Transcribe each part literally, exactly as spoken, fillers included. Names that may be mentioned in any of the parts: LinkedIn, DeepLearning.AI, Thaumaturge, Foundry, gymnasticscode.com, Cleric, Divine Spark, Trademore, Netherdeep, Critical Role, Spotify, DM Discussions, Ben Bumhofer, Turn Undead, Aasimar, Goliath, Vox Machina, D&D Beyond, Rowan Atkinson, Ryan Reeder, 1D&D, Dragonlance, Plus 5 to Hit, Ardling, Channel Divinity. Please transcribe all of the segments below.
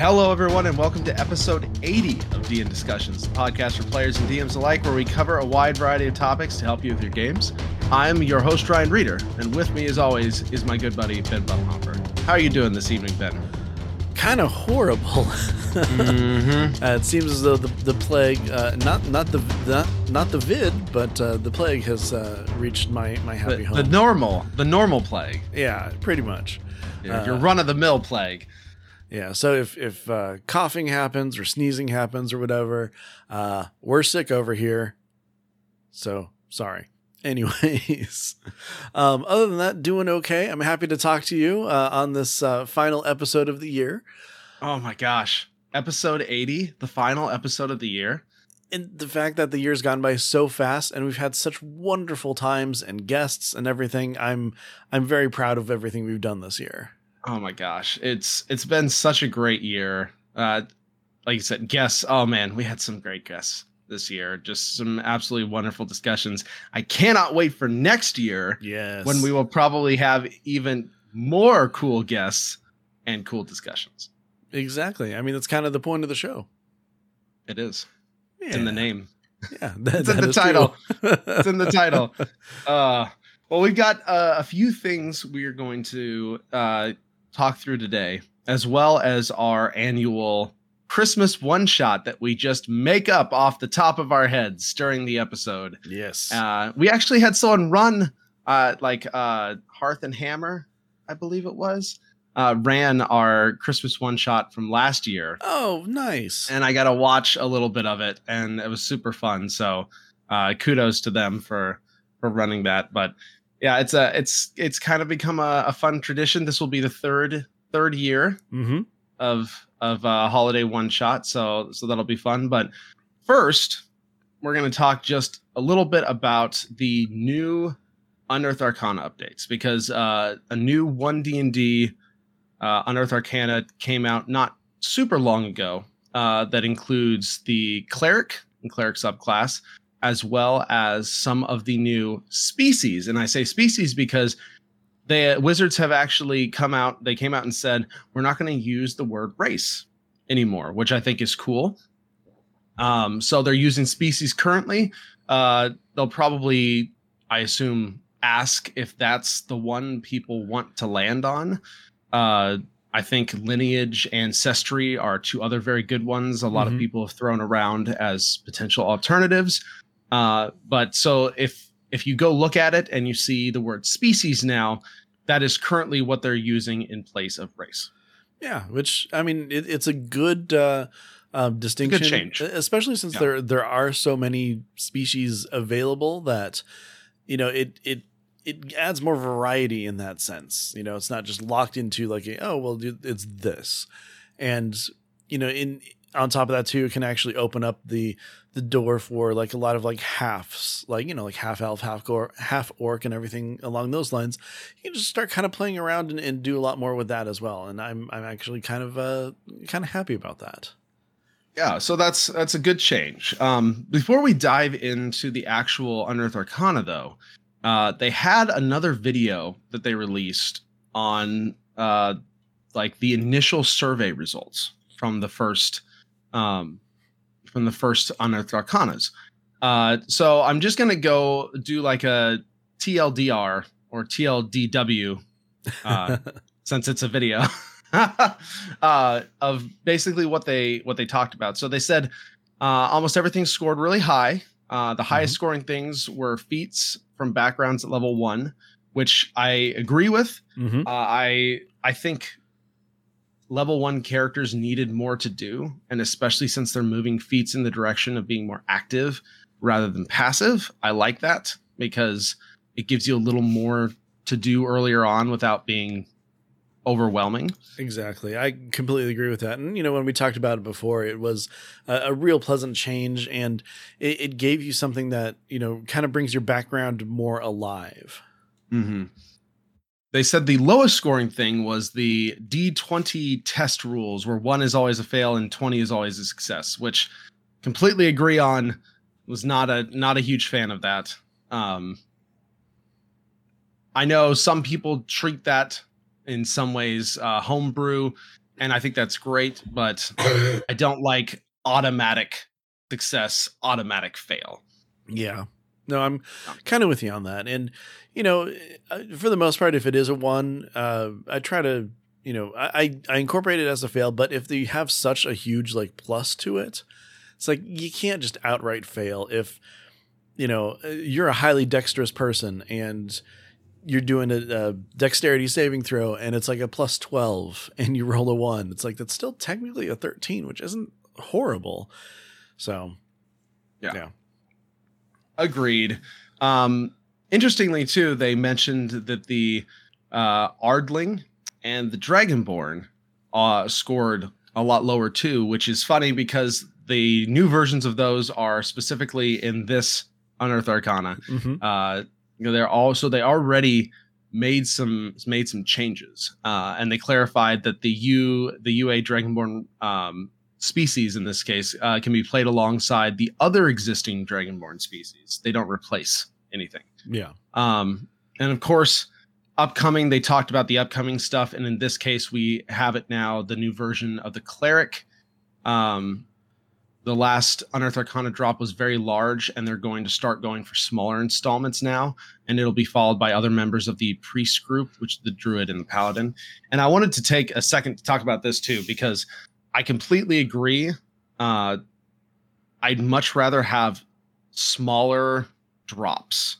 Hello, everyone, and welcome to episode eighty of D M Discussions, the podcast for players and D Ms alike, where we cover a wide variety of topics to help you with your games. I'm your host, Ryan Reeder, and with me, as always, is my good buddy, Ben Bumhofer. How are you doing this evening, Ben? Kind of horrible. mm-hmm. uh, it seems as though the, the plague, uh, not not the not, not the vid, but uh, the plague has uh, reached my, my happy the, home. The normal, the normal plague. Yeah, pretty much. Yeah, uh, your run-of-the-mill plague. Yeah, so if if uh, coughing happens or sneezing happens or whatever, uh, we're sick over here. So sorry. Anyways, um, other than that, doing okay. I'm happy to talk to you uh, on this uh, final episode of the year. Oh my gosh, episode eighty, the final episode of the year. And the fact that the year's gone by so fast, and we've had such wonderful times and guests and everything. I'm I'm very proud of everything we've done this year. Oh my gosh, it's it's been such a great year. Uh, like you said, guests. Oh man, we had some great guests this year. Just some absolutely wonderful discussions. I cannot wait for next year. Yes, when we will probably have even more cool guests and cool discussions. Exactly. I mean, that's kind of the point of the show. It is. Yeah. It's in the name. Yeah, that, it's, in that the title. It's in the title. Uh, well, we've got uh, a few things we are going to uh, talk through today, as well as our annual Christmas one shot that we just make up off the top of our heads during the episode. Yes. Uh, we actually had someone run uh, like uh, Hearth and Hammer, I believe it was, uh, ran our Christmas one shot from last year. Oh, nice. And I got to watch a little bit of it, and it was super fun. So uh, kudos to them for for running that. But yeah, it's a it's it's kind of become a, a fun tradition. This will be the third third year mm-hmm. of of uh, holiday one shot. So, so that'll be fun. But first we're going to talk just a little bit about the new Unearthed Arcana updates, because uh, a new one D and D uh, Unearthed Arcana came out not super long ago uh, that includes the Cleric and Cleric subclass, as well as some of the new species. And I say species because the Wizards have actually come out. They came out and said, we're not going to use the word race anymore, which I think is cool. Um, so they're using species currently. Uh, they'll probably, I assume, ask if that's the one people want to land on. Uh, I think lineage and ancestry are two other very good ones. A lot mm-hmm. of people have thrown around as potential alternatives. Uh, but so if, if you go look at it and you see the word species now, that is currently what they're using in place of race. Yeah, which, I mean, it, it's a good uh, uh, distinction. Good change. Especially since yeah. there there are so many species available that, you know, it it it adds more variety in that sense. You know, it's not just locked into like, oh, well, it's this. And, you know, in on top of that, too, it can actually open up the the door for like a lot of like halves, like, you know, like half elf, half gore, half orc and everything along those lines. You can just start kind of playing around and, and do a lot more with that as well. And I'm I'm actually kind of uh, kind of happy about that. Yeah, so that's that's a good change. Um, before we dive into the actual Unearthed Arcana, though, uh, they had another video that they released on uh, like the initial survey results from the first um from the first Unearthed Arcanas. Uh, so I'm just going to go do like a T L D R or T L D W, uh, since it's a video, uh, of basically what they, what they talked about. So they said, uh, almost everything scored really high. Uh, the mm-hmm. highest scoring things were feats from backgrounds at level one, which I agree with. Mm-hmm. Uh, I, I think level one characters needed more to do, and especially since they're moving feats in the direction of being more active rather than passive. I like that because it gives you a little more to do earlier on without being overwhelming. Exactly. I completely agree with that. And, you know, when we talked about it before, it was a, a real pleasant change, and it, it gave you something that, you know, kind of brings your background more alive. Mm-hmm. They said the lowest scoring thing was the D twenty test rules, where one is always a fail and twenty is always a success, which completely agree on. Was not a not a huge fan of that. Um, I know some people treat that in some ways. Uh, homebrew and I think that's great, but I don't like automatic success, automatic fail. Yeah. No, I'm kind of with you on that. And, you know, for the most part, if it is a one, uh, I try to, you know, I, I incorporate it as a fail. But if you have such a huge like plus to it, it's like you can't just outright fail. If, you know, you're a highly dexterous person and you're doing a, a dexterity saving throw and it's like a plus twelve and you roll a one, it's like that's still technically a thirteen, which isn't horrible. So, yeah. yeah. Agreed. Um, interestingly, too, they mentioned that the uh, Ardling and the Dragonborn uh, scored a lot lower, too, which is funny because the new versions of those are specifically in this Unearthed Arcana. Mm-hmm. Uh, you know, they're all so they already made some made some changes, uh, and they clarified that the U the U A Dragonborn um, species in this case uh, can be played alongside the other existing Dragonborn species. They don't replace anything. Yeah. Um, and of course, upcoming, they talked about the upcoming stuff. And in this case, we have it now, the new version of the Cleric. Um, the last Unearthed Arcana drop was very large, and they're going to start going for smaller installments now. And it'll be followed by other members of the priest group, which is the Druid and the Paladin. And I wanted to take a second to talk about this, too, because I completely agree. Uh, I'd much rather have smaller drops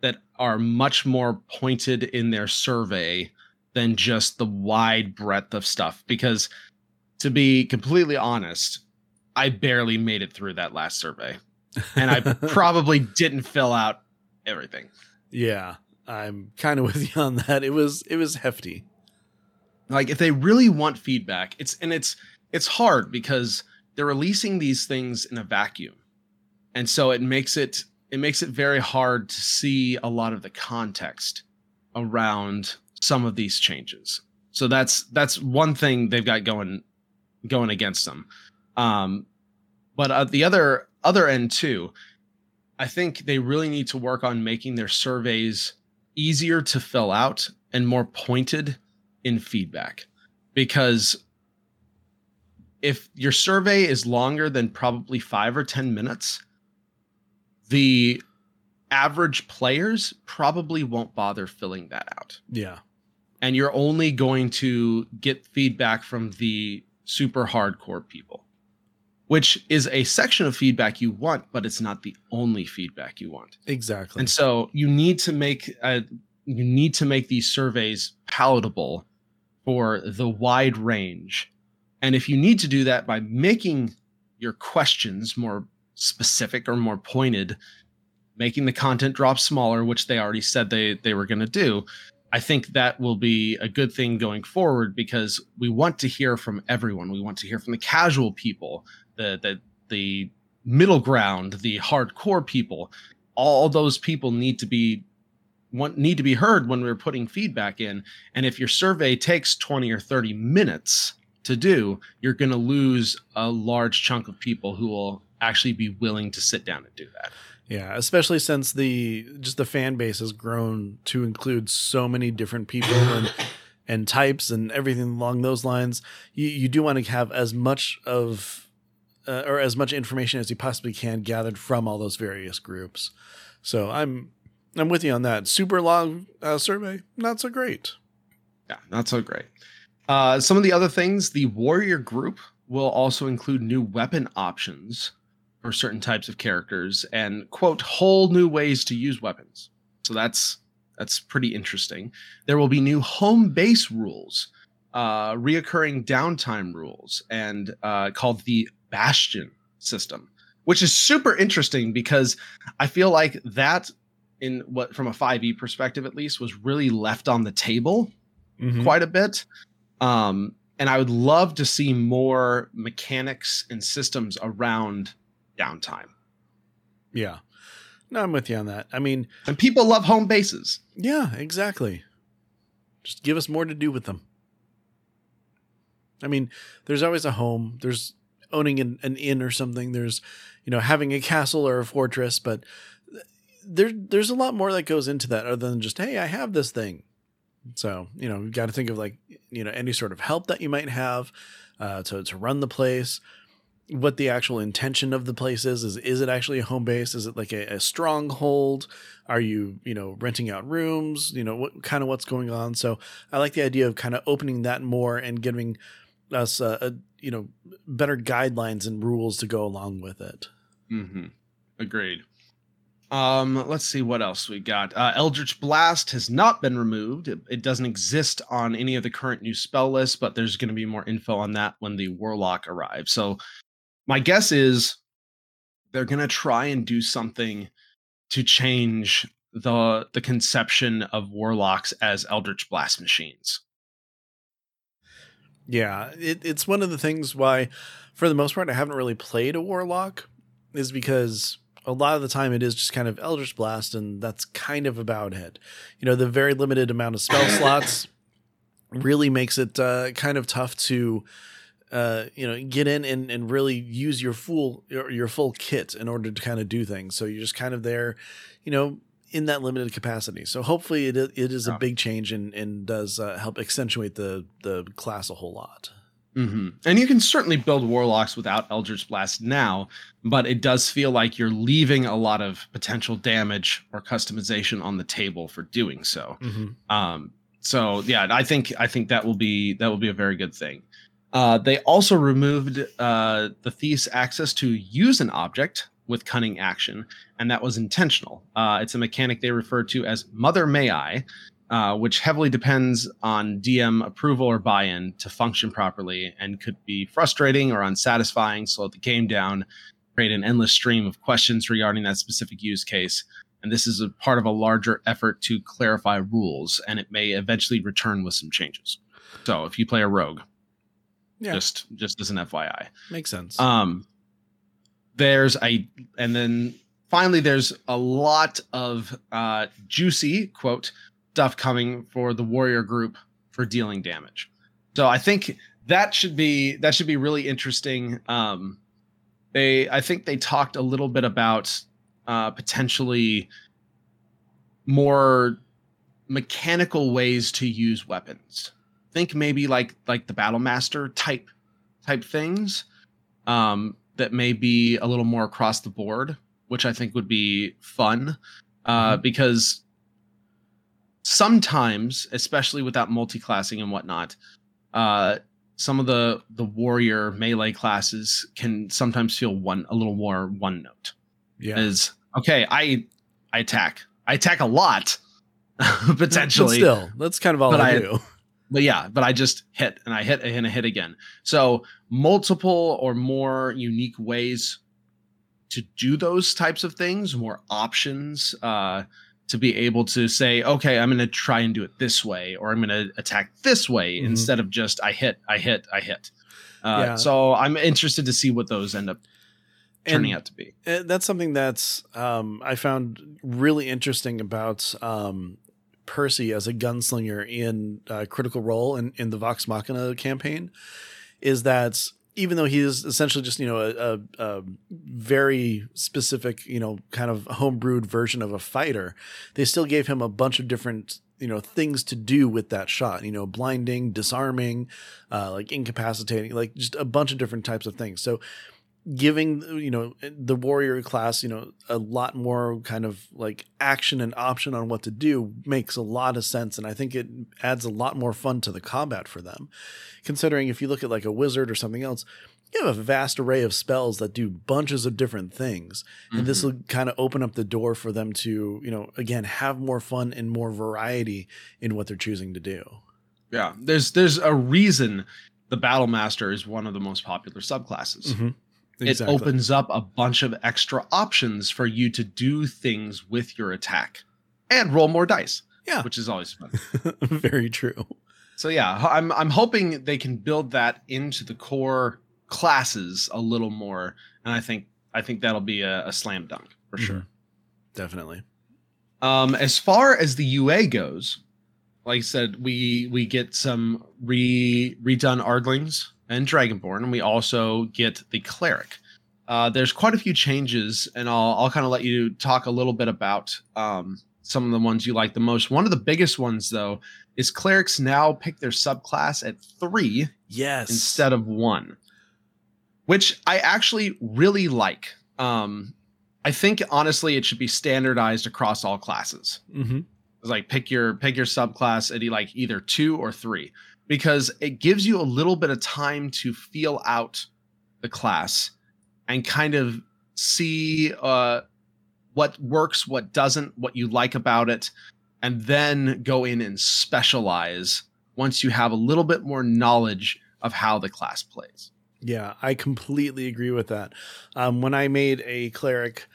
that are much more pointed in their survey than just the wide breadth of stuff. Because to be completely honest, I barely made it through that last survey, and I probably didn't fill out everything. Yeah, I'm kind of with you on that. It was it was hefty. Like, if they really want feedback, it's and it's it's hard because they're releasing these things in a vacuum. And so it makes it it makes it very hard to see a lot of the context around some of these changes. So that's that's one thing they've got going going against them. Um, but at the other other end, too, I think they really need to work on making their surveys easier to fill out and more pointed in feedback, because if your survey is longer than probably five or ten minutes, the average players probably won't bother filling that out. Yeah. And you're only going to get feedback from the super hardcore people, which is a section of feedback you want, but it's not the only feedback you want. Exactly. And so you need to make a, you need to make these surveys palatable for the wide range. And if you need to do that by making your questions more specific or more pointed, making the content drop smaller, which they already said they, they were going to do, I think that will be a good thing going forward, because we want to hear from everyone. We want to hear from the casual people, the the, the middle ground, the hardcore people. All those people need to be want, need to be heard when we're putting feedback in. And if your survey takes twenty or thirty minutes to do, you're going to lose a large chunk of people who will actually be willing to sit down and do that. Yeah, especially since the just the fan base has grown to include so many different people and and types and everything along those lines. You you do want to have as much of uh, or as much information as you possibly can gathered from all those various groups. So I'm I'm with you on that. Super long uh, survey, not so great. Yeah, not so great. Uh, some of the other things, the warrior group will also include new weapon options for certain types of characters and, quote, whole new ways to use weapons. So that's that's pretty interesting. There will be new home base rules, uh, reoccurring downtime rules, and uh, called the Bastion system, which is super interesting because I feel like that, in what from a five E perspective at least, was really left on the table mm-hmm. quite a bit. Um, and I would love to see more mechanics and systems around downtime. Yeah. No, I'm with you on that. I mean, and people love home bases. Yeah, exactly. Just give us more to do with them. I mean, there's always a home. There's owning an, an inn or something. There's, you know, having a castle or a fortress, but there, there's a lot more that goes into that other than just, hey, I have this thing. So, you know, you've got to think of like, you know, any sort of help that you might have uh, to, to run the place, what the actual intention of the place is, is, is it actually a home base? Is it like a, a stronghold? Are you, you know, renting out rooms, you know, what kind of what's going on? So I like the idea of kind of opening that more and giving us a, a you know, better guidelines and rules to go along with it. Mm-hmm. Agreed. Um, let's see what else we got. Uh, Eldritch Blast has not been removed. It, it doesn't exist on any of the current new spell lists, but there's going to be more info on that when the Warlock arrives. So my guess is they're going to try and do something to change the the conception of Warlocks as Eldritch Blast machines. Yeah, it, it's one of the things why, for the most part, I haven't really played a Warlock, is because a lot of the time it is just kind of Eldritch Blast, and that's kind of about it. You know, the very limited amount of spell slots really makes it uh, kind of tough to, uh, you know, get in and, and really use your full, your, your full kit in order to kind of do things. So you're just kind of there, you know, in that limited capacity. So hopefully it it is a big change and, and does uh, help accentuate the, the class a whole lot. Mm-hmm. And you can certainly build Warlocks without Eldritch Blast now, but it does feel like you're leaving a lot of potential damage or customization on the table for doing so. Mm-hmm. Um, so yeah, I think I think that will be that will be a very good thing. Uh, they also removed uh, the thief's access to use an object with cunning action, and that was intentional. Uh, it's a mechanic they refer to as Mother May I. Uh, which heavily depends on D M approval or buy-in to function properly and could be frustrating or unsatisfying, slow the game down, create an endless stream of questions regarding that specific use case. And this is a part of a larger effort to clarify rules, and it may eventually return with some changes. So if you play a rogue, yeah. just just as an F Y I. Makes sense. Um, there's a... And then finally, there's a lot of uh, juicy, quote, stuff coming for the warrior group for dealing damage. So I think that should be that should be really interesting. Um, they I think they talked a little bit about uh, potentially more mechanical ways to use weapons. Think maybe like like the Battle Master type type things um, that may be a little more across the board, which I think would be fun uh, mm-hmm. because sometimes, especially without multi-classing and whatnot, uh, some of the, the warrior melee classes can sometimes feel one a little more one note. Yeah, is okay. I I attack. I attack a lot potentially. But still, that's kind of all I, I do. But yeah, but I just hit and I hit and I hit again. So multiple or more unique ways to do those types of things, more options. Uh, to be able to say, okay, I'm going to try and do it this way, or I'm going to attack this way mm-hmm. instead of just I hit, I hit, I hit. Uh, yeah. So I'm interested to see what those end up turning and out to be. That's something that's um, I found really interesting about um, Percy as a gunslinger in uh, Critical Role and in, in the Vox Machina campaign is that even though he is essentially just, you know, a, a, a very specific, you know, kind of homebrewed version of a fighter, they still gave him a bunch of different, you know, things to do with that shot, you know, blinding, disarming, uh, like incapacitating, like just a bunch of different types of things. So giving, you know, the warrior class, you know, a lot more kind of like action and option on what to do makes a lot of sense. And I think it adds a lot more fun to the combat for them, considering if you look at like a wizard or something else, you have a vast array of spells that do bunches of different things. And mm-hmm. this will kind of open up the door for them to, you know, again, have more fun and more variety in what they're choosing to do. Yeah. There's, there's a reason the Battle Master is one of the most popular subclasses. Mm-hmm. Exactly. It opens up a bunch of extra options for you to do things with your attack and roll more dice. Yeah. Which is always fun. Very true. So yeah, I'm I'm hoping they can build that into the core classes a little more. And I think I think that'll be a, a slam dunk for mm-hmm. sure. Definitely. Um, as far as the U A goes, like I said, we we get some re redone Ardlings and Dragonborn, and we also get the Cleric. Uh, there's quite a few changes, and I'll I'll kind of let you talk a little bit about um, some of the ones you like the most. One of the biggest ones, though, is clerics now pick their subclass at three yes. instead of one, which I actually really like. Um, I think, honestly, it should be standardized across all classes. Mm-hmm. It's like pick your pick your subclass at like either two or three, because it gives you a little bit of time to feel out the class and kind of see uh, what works, what doesn't, what you like about it, and then go in and specialize once you have a little bit more knowledge of how the class plays. Yeah, I completely agree with that. Um, when I made a cleric,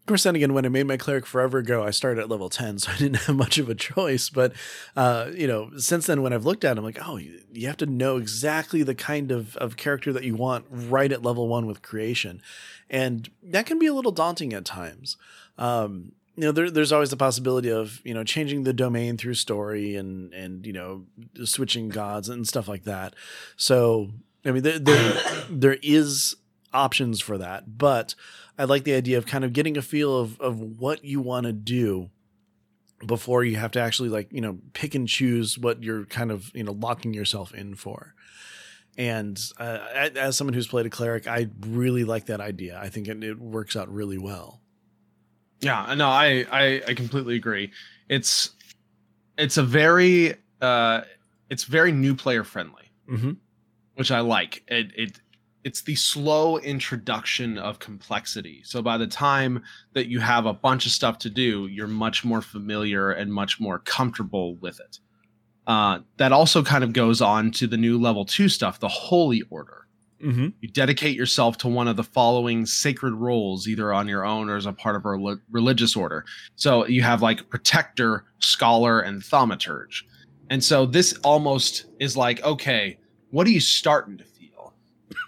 of course, then again, when I made my cleric forever ago, I started at level ten, so I didn't have much of a choice. But, uh, you know, since then, when I've looked at it, I'm like, oh, you, you have to know exactly the kind of, of character that you want right at level one with creation. And that can be a little daunting at times. Um, you know, there, there's always the possibility of, you know, changing the domain through story and, and, you know, switching gods and stuff like that. So, I mean, there there, there is options for that, but I like the idea of kind of getting a feel of, of what you want to do before you have to actually, like, you know, pick and choose what you're kind of, you know, locking yourself in for. And uh, as someone who's played a cleric, I really like that idea. I think it, it works out really well. Yeah, no, I, I, I completely agree. It's, it's a very, uh, it's very new player friendly. Mm-hmm. Which I like. It it it's the slow introduction of complexity. So by the time that you have a bunch of stuff to do, you're much more familiar and much more comfortable with it. Uh, that also kind of goes on to the new level two stuff, the Holy Order. Mm-hmm. You dedicate yourself to one of the following sacred roles, either on your own or as a part of a rel- religious order. So you have like Protector, Scholar, and Thaumaturge. And so this almost is like, okay, what are you starting to feel?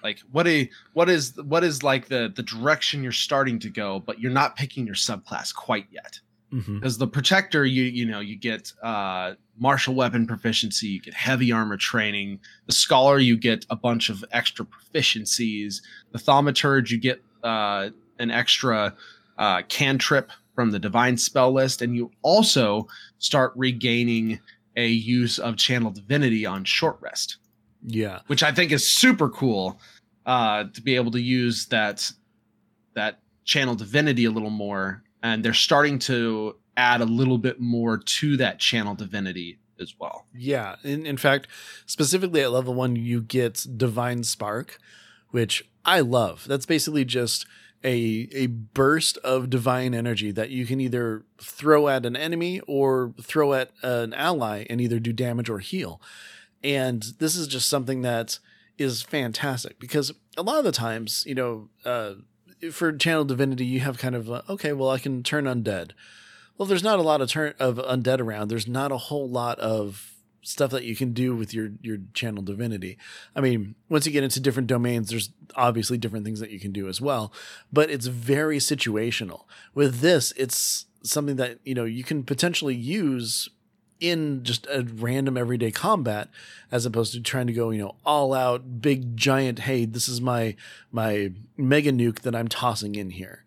Like what a what is what is like the the direction you're starting to go, but you're not picking your subclass quite yet. Mm-hmm. Because the Protector, you you know, you get uh, martial weapon proficiency, you get heavy armor training. The Scholar, you get a bunch of extra proficiencies. The Thaumaturge, you get uh, an extra uh, cantrip from the divine spell list, and you also start regaining a use of Channel Divinity on short rest. Yeah, which I think is super cool uh, to be able to use that that Channel Divinity a little more. And they're starting to add a little bit more to that Channel Divinity as well. Yeah. In, in fact, specifically at level one, you get Divine Spark, which I love. That's basically just a a burst of divine energy that you can either throw at an enemy or throw at an ally and either do damage or heal. And this is just something that is fantastic because a lot of the times, you know, uh, for Channel Divinity, you have kind of, a, okay, well, I can turn undead. Well, there's not a lot of turn of undead around. There's not a whole lot of stuff that you can do with your, your Channel Divinity. I mean, once you get into different domains, there's obviously different things that you can do as well, but it's very situational. With this, it's something that, you know, you can potentially use in just a random everyday combat, as opposed to trying to go, you know, all out big giant, hey, this is my, my mega nuke that I'm tossing in here.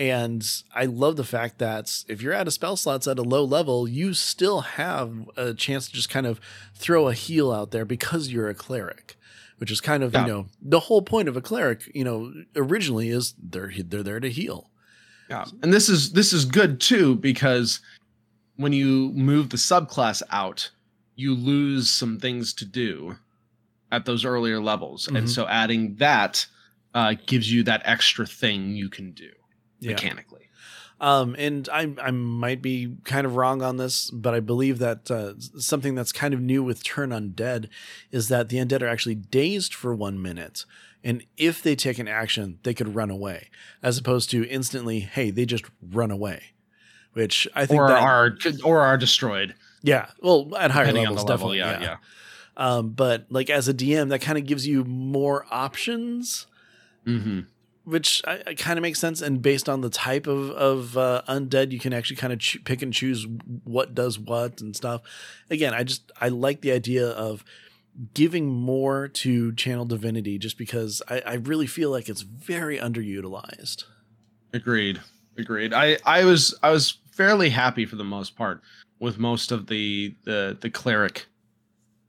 And I love the fact that if you're out of spell slots at a low level, you still have a chance to just kind of throw a heal out there because you're a cleric, which is kind of, yeah. you know, the whole point of a cleric, you know, originally is they're, they're there to heal. Yeah. And this is, this is good too, because when you move the subclass out, you lose some things to do at those earlier levels. Mm-hmm. And so adding that uh, gives you that extra thing you can do yeah. mechanically. Um, and I, I might be kind of wrong on this, but I believe that uh, something that's kind of new with Turn Undead is that the undead are actually dazed for one minute. And if they take an action, they could run away, as opposed to instantly, hey, they just run away. Which I think or that, are or are destroyed. Yeah. Well, at higher Depending levels, definitely. Level, yeah. yeah. yeah. Um, but like as a D M, that kind of gives you more options, mm-hmm. which kind of makes sense. And based on the type of, of uh, undead, you can actually kind of ch- pick and choose what does what and stuff. Again, I just I like the idea of giving more to Channel Divinity just because I, I really feel like it's very underutilized. Agreed. Agreed. I, I was I was fairly happy for the most part with most of the the the cleric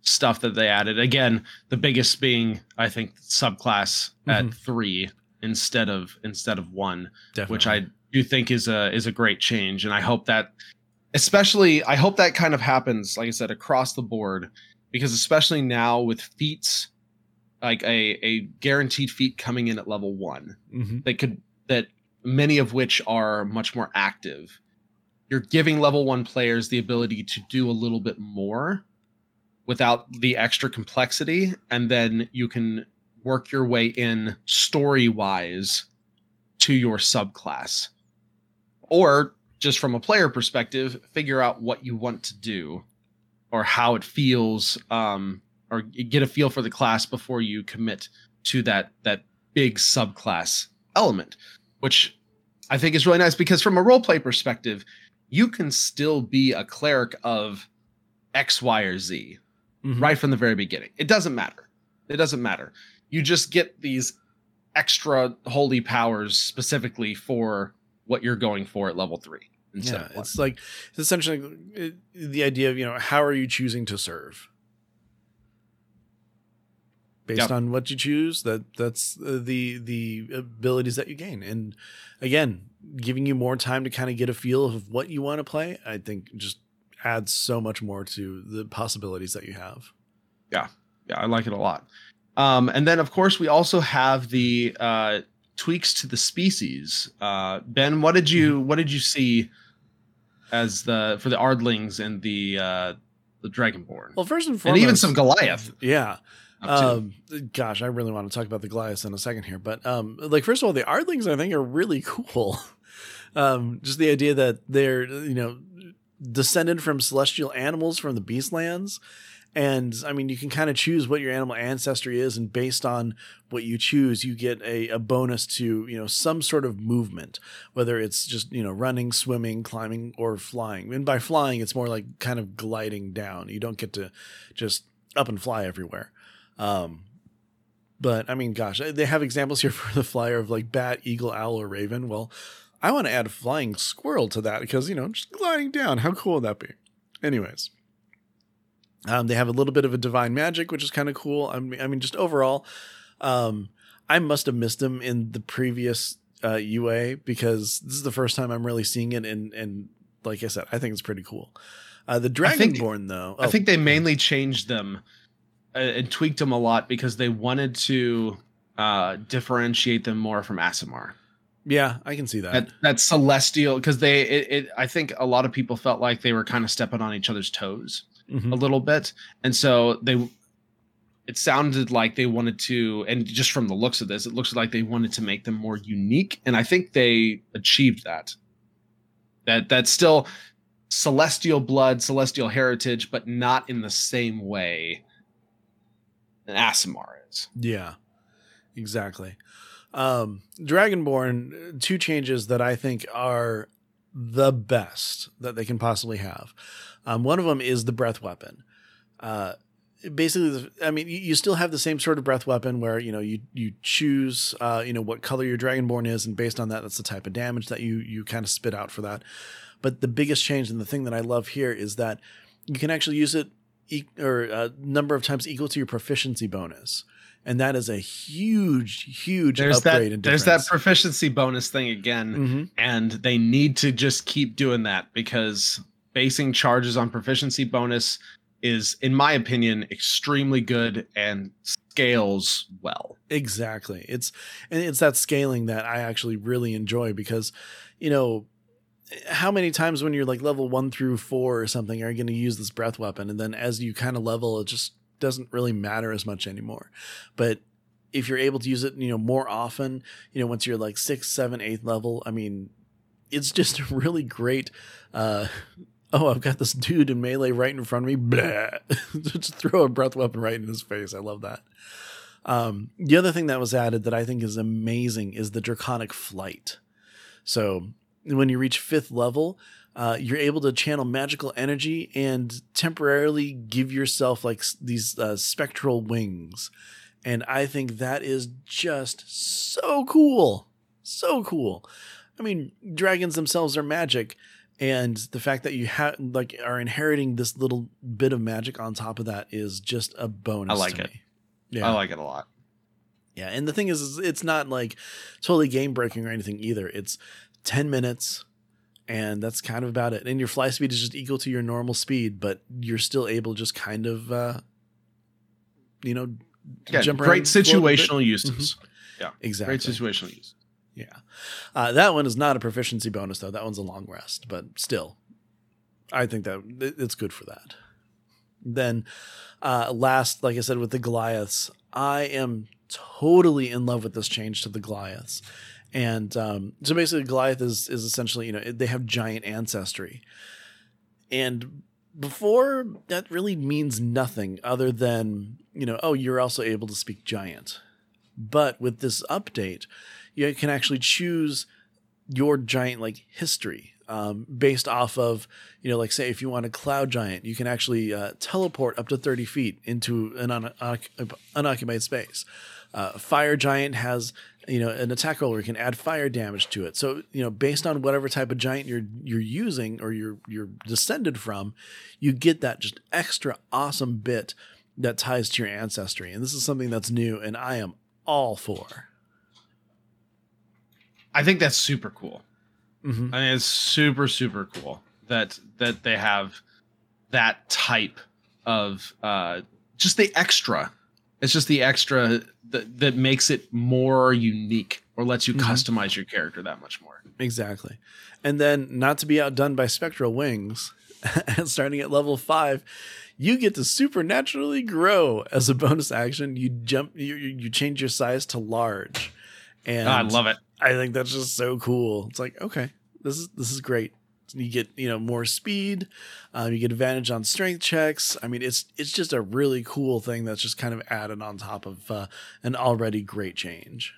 stuff that they added. Again, the biggest being, I think, subclass mm-hmm. at three instead of instead of one, Definitely. Which I do think is a is a great change, and I hope that, especially, I hope that kind of happens, like I said, across the board, because especially now with feats, like a a guaranteed feat coming in at level one, mm-hmm. that could that many of which are much more active. You're giving level one players the ability to do a little bit more without the extra complexity, and then you can work your way in story-wise to your subclass. Or, just from a player perspective, figure out what you want to do or how it feels, um, or get a feel for the class before you commit to that that big subclass element, which I think is really nice, because from a roleplay perspective, you can still be a cleric of X, Y, or Z mm-hmm. right from the very beginning. It doesn't matter. It doesn't matter. You just get these extra holy powers specifically for what you're going for at level three. Yeah, it's like, it's essentially it, the idea of, you know, how are you choosing to serve? Based yep. on what you choose, that that's uh, the the abilities that you gain. And again, giving you more time to kind of get a feel of what you want to play, I think just adds so much more to the possibilities that you have. Yeah. Yeah. I like it a lot. Um, and then of course we also have the, uh, tweaks to the species. Uh, Ben, what did you, what did you see as the, for the Ardlings and the, uh, the Dragonborn? Well, first and foremost, and even some Goliath. Yeah. Um, gosh, I really want to talk about the Goliath in a second here, but, um, like, first of all, the Ardlings, I think, are really cool. um, just the idea that they're, you know, descended from celestial animals from the beastlands. And I mean, you can kind of choose what your animal ancestry is, and based on what you choose, you get a, a bonus to, you know, some sort of movement, whether it's just, you know, running, swimming, climbing, or flying. And by flying, it's more like kind of gliding down. You don't get to just up and fly everywhere. Um, but I mean, gosh, they have examples here for the flyer of like bat, eagle, owl, or raven. Well, I want to add flying squirrel to that because, you know, just gliding down. How cool would that be? Anyways, um, they have a little bit of a divine magic, which is kind of cool. I mean, I mean, just overall, um, I must have missed them in the previous uh, U A, because this is the first time I'm really seeing it. And, and like I said, I think it's pretty cool. Uh, the Dragonborn, I think, though. Oh. I think they mainly changed them and tweaked them a lot because they wanted to uh, differentiate them more from Aasimar. Yeah, I can see that. That, that celestial, because they, it, it, I think a lot of people felt like they were kind of stepping on each other's toes mm-hmm. a little bit, and so they, it sounded like they wanted to, and just from the looks of this, it looks like they wanted to make them more unique, and I think they achieved that. That that's still celestial blood, celestial heritage, but not in the same way an Aasimar is. Yeah, exactly. Um, Dragonborn, two changes that I think are the best that they can possibly have. Um, one of them is the breath weapon. Uh, basically, I mean, you still have the same sort of breath weapon where, you know, you, you choose, uh, you know, what color your Dragonborn is. And based on that, that's the type of damage that you, you kind of spit out for that. But the biggest change and the thing that I love here is that you can actually use it e- or a number of times equal to your proficiency bonus. And that is a huge, huge there's upgrade. That, and there's that proficiency bonus thing again. Mm-hmm. And they need to just keep doing that, because basing charges on proficiency bonus is, in my opinion, extremely good and scales well. Exactly. It's, and it's that scaling that I actually really enjoy, because, you know, how many times when you're like level one through four or something are you going to use this breath weapon? And then as you kind of level, it just doesn't really matter as much anymore. But if you're able to use it, you know, more often, you know, once you're like sixth, seventh, eighth level, I mean, it's just a really great, uh, oh, I've got this dude in melee right in front of me. Blah. Just throw a breath weapon right in his face. I love that. Um, the other thing that was added that I think is amazing is the draconic flight. So when you reach fifth level, Uh, you're able to channel magical energy and temporarily give yourself like these uh, spectral wings. And I think that is just so cool. So cool. I mean, dragons themselves are magic, And the fact that you ha- like are inheriting this little bit of magic on top of that is just a bonus. I like to it. Me. Yeah, I like it a lot. Yeah, and the thing is, is it's not like totally game breaking or anything either. It's ten minutes, and that's kind of about it. And your fly speed is just equal to your normal speed, but you're still able to just kind of, uh, you know, yeah, jump around. Great situational uses. Mm-hmm. Yeah, exactly. Great situational uses. Yeah, uh, that one is not a proficiency bonus though. That one's a long rest, but still, I think that it's good for that. Then, uh, last, like I said, with the Goliaths, I am totally in love with this change to the Goliaths. And um, so basically, Goliath is is essentially, you know, they have giant ancestry, and before that really means nothing other than, you know, oh, you're also able to speak giant, but with this update, you can actually choose your giant like history um, based off of, you know, like say if you want a cloud giant, you can actually uh, teleport up to thirty feet into an un- un- unoccupied space. Uh, fire giant has, you know, an attack roll where you can add fire damage to it. So, you know, based on whatever type of giant you're you're using or you're you're descended from, you get that just extra awesome bit that ties to your ancestry. And this is something that's new, and I am all for. I think that's super cool. Mm-hmm. I mean, it's super, super cool that that they have that type of uh, just the extra. It's just the extra that, that makes it more unique or lets you mm-hmm. customize your character that much more. Exactly. And then not to be outdone by spectral wings, starting at level five, you get to supernaturally grow as a bonus action. You jump, you, you change your size to large. And oh, I love it. I think that's just so cool. It's like, okay, this is this is great. You get, you know, more speed. Um, you get advantage on strength checks. I mean, it's it's just a really cool thing that's just kind of added on top of uh, an already great change.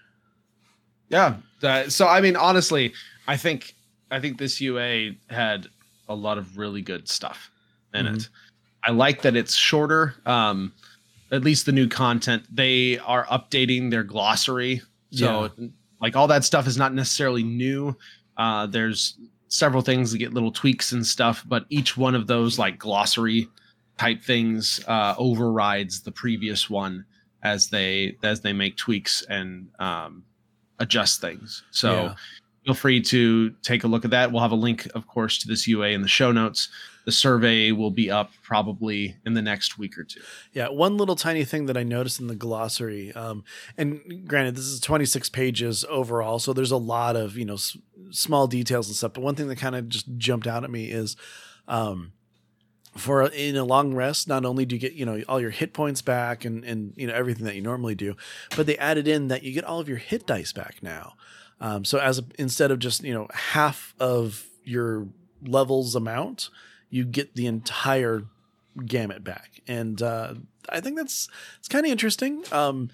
Yeah. Uh, so I mean, honestly, I think I think this U A had a lot of really good stuff in mm-hmm. it. I like that it's shorter. Um, at least the new content. They are updating their glossary. So. Yeah. Like all that stuff is not necessarily new. Uh, there's several things that get little tweaks and stuff, but each one of those like glossary type things uh, overrides the previous one as they as they make tweaks and um, adjust things. So yeah. Feel free to take a look at that. We'll have a link, of course, to this U A in the show notes. The survey will be up probably in the next week or two. Yeah. One little tiny thing that I noticed in the glossary, um, and granted, this is twenty-six pages overall, so there's a lot of, you know, s- small details and stuff. But one thing that kind of just jumped out at me is um, for a, in a long rest, not only do you get, you know, all your hit points back and, and, you know, everything that you normally do, but they added in that you get all of your hit dice back now. Um, so as a, instead of just, you know, half of your level's amount, you get the entire gamut back. And uh, I think that's it's kind of interesting. Um,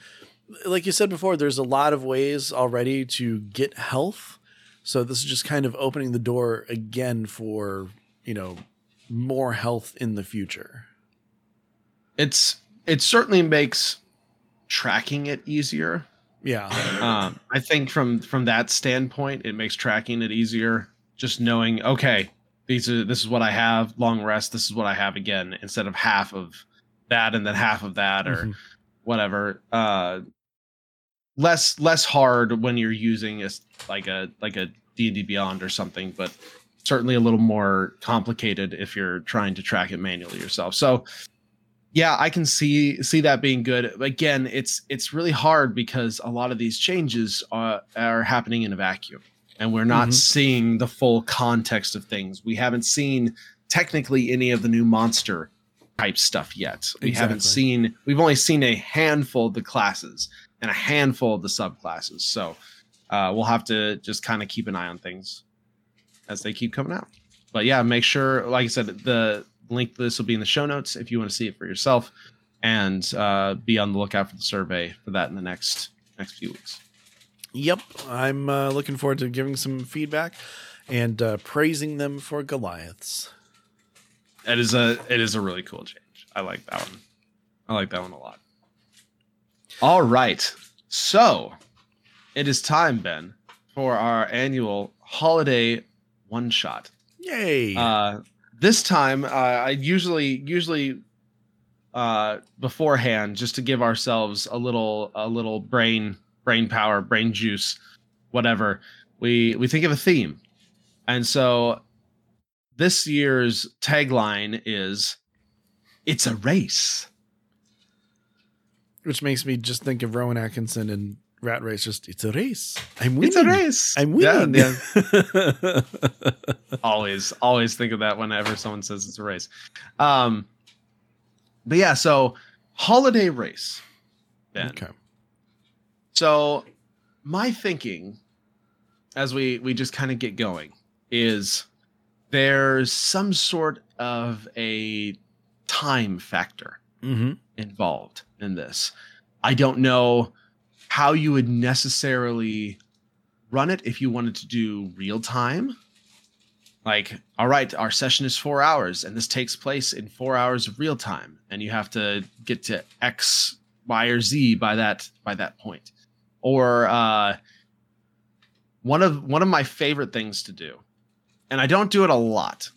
like you said before, there's a lot of ways already to get health. So this is just kind of opening the door again for, you know, more health in the future. It's it certainly makes tracking it easier. Yeah. um, I think from from that standpoint, it makes tracking it easier. Just knowing, okay, These are, this is what I have, long rest, this is what I have again, instead of half of that and then half of that or mm-hmm. whatever. Uh, less less hard when you're using a, like a like a D and D Beyond or something, but certainly a little more complicated if you're trying to track it manually yourself. So yeah, I can see see that being good. Again, it's it's really hard because a lot of these changes are, are happening in a vacuum. And we're not mm-hmm. seeing the full context of things. We haven't seen technically any of the new monster type stuff yet. We exactly. haven't seen, we've only seen a handful of the classes and a handful of the subclasses. So uh, we'll have to just kind of keep an eye on things as they keep coming out. But yeah, make sure, like I said, the link to this will be in the show notes if you want to see it for yourself, and uh, be on the lookout for the survey for that in the next next few weeks. Yep, I'm uh, looking forward to giving some feedback and uh, praising them for Goliaths. It is a it is a really cool change. I like that one. I like that one a lot. All right, so it is time, Ben, for our annual holiday one shot. Yay! Uh, this time, uh, I usually usually uh, beforehand, just to give ourselves a little a little brain brain power, brain juice, whatever. We we think of a theme, and so this year's tagline is "It's a race," which makes me just think of Rowan Atkinson and Rat Race. Just "It's a race. I'm winning. It's a race. I'm winning." Yeah, yeah. always, always think of that whenever someone says it's a race. Um, but yeah, so holiday race. Ben. Okay. So my thinking, as we we just kind of get going, is there's some sort of a time factor mm-hmm. involved in this. I don't know how you would necessarily run it if you wanted to do real time. Like, all right, our session is four hours and this takes place in four hours of real time. And you have to get to X, Y, or Z by that, by that point. Or uh, one of, one of my favorite things to do, and I don't do it a lot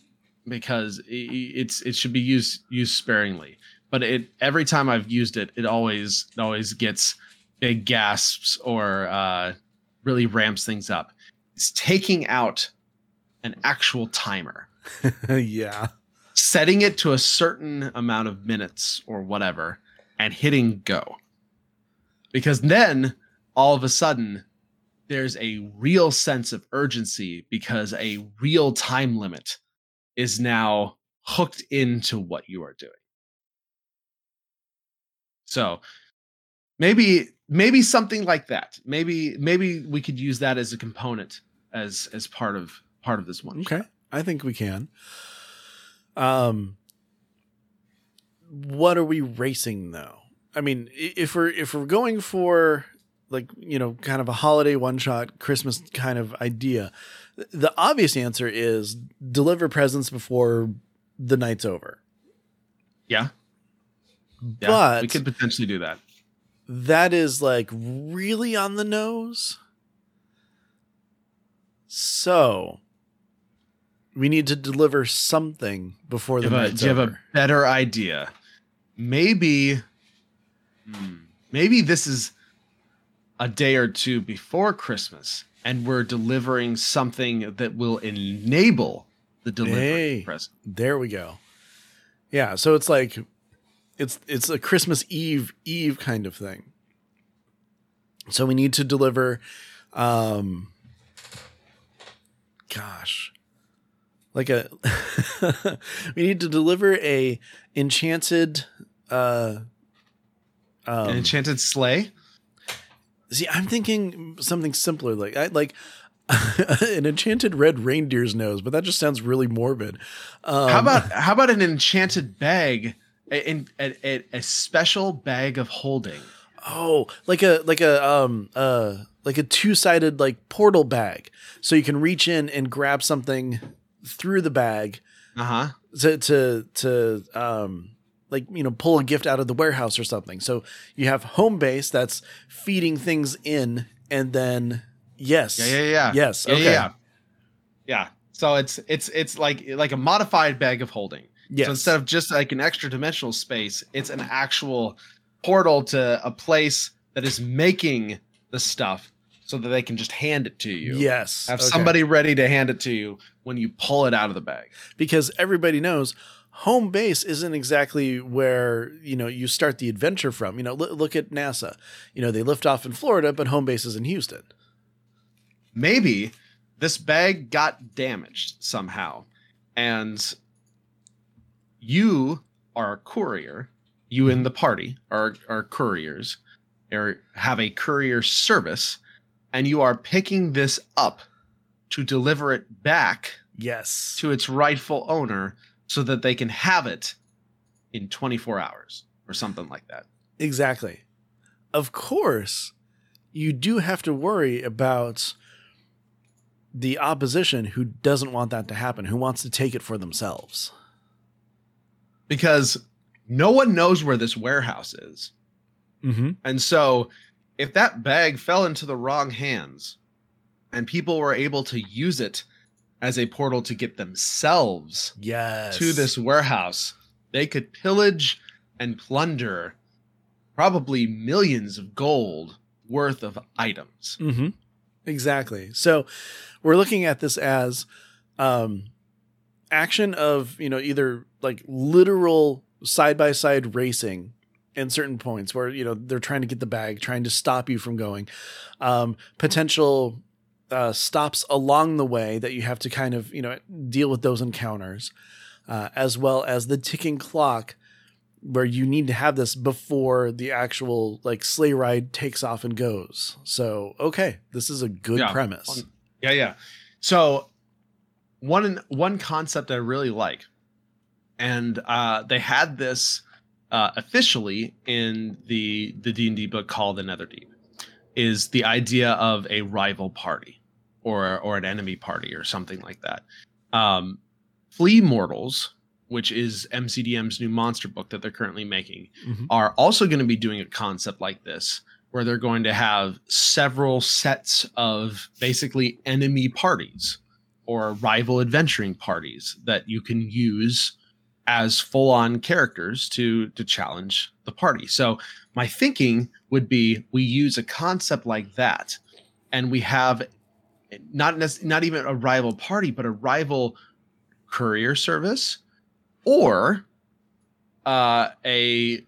because it's, it should be used, used sparingly, but it, every time I've used it, it always, it always gets big gasps or uh, really ramps things up. It's taking out an actual timer. Yeah. Setting it to a certain amount of minutes or whatever and hitting go. Because then all of a sudden there's a real sense of urgency because a real time limit is now hooked into what you are doing. So maybe maybe something like that. Maybe maybe we could use that as a component as as part of part of this one. Okay. I think we can. Um what are we racing though? I mean, if we're if we're going for like, you know, kind of a holiday one-shot Christmas kind of idea, the obvious answer is deliver presents before the night's over. Yeah. But yeah, we could potentially do that. That is like really on the nose. So we need to deliver something before the night's over. Do you have a better idea? Maybe, maybe this is a day or two before Christmas, and we're delivering something that will enable the delivery hey, present. There we go. Yeah, so it's like it's it's a Christmas Eve Eve kind of thing. So we need to deliver, um, gosh, like a we need to deliver a enchanted, uh, um, an enchanted sleigh. See, I'm thinking something simpler, like I, like an enchanted red reindeer's nose, but that just sounds really morbid. Um, how about how about an enchanted bag, a, a, a special bag of holding? Oh, like a like a um uh like a two-sided like portal bag, so you can reach in and grab something through the bag. Uh huh. To to to um. like, you know, pull a gift out of the warehouse or something. So you have home base that's feeding things in, and then yes, yeah, yeah, yeah, yes, yeah, okay, yeah, yeah. So it's it's it's like like a modified bag of holding. Yes. So instead of just like an extra dimensional space, it's an actual portal to a place that is making the stuff so that they can just hand it to you. Yes, have okay. somebody ready to hand it to you when you pull it out of the bag, because everybody knows home base isn't exactly where, you know, you start the adventure from. You know, l- look at NASA. You know, they lift off in Florida, but home base is in Houston. Maybe this bag got damaged somehow, and you are a courier. You in the party are, are couriers, or have a courier service, and you are picking this up to deliver it back yes. to its rightful owner, so that they can have it in twenty-four hours or something like that. Exactly. Of course, you do have to worry about the opposition who doesn't want that to happen, who wants to take it for themselves. Because no one knows where this warehouse is. Mm-hmm. And so if that bag fell into the wrong hands and people were able to use it as a portal to get themselves yes. to this warehouse, they could pillage and plunder probably millions of gold worth of items. Mm-hmm. Exactly. So we're looking at this as um, action of, you know, either like literal side-by-side racing in certain points where, you know, they're trying to get the bag, trying to stop you from going, um, potential uh, stops along the way that you have to kind of, you know, deal with those encounters, uh, as well as the ticking clock where you need to have this before the actual like sleigh ride takes off and goes. So, okay, this is a good yeah. premise. Yeah. Yeah. So one, one concept I really like, and uh, they had this uh, officially in the, the D and D book called The Netherdeep, is the idea of a rival party or, or an enemy party or something like that. Um, Flee Mortals, which is M C D M's new monster book that they're currently making, mm-hmm. are also going to be doing a concept like this, where they're going to have several sets of basically enemy parties or rival adventuring parties that you can use as full-on characters to, to challenge the party. So my thinking would be, we use a concept like that, and we have not, not even a rival party, but a rival courier service, or uh, a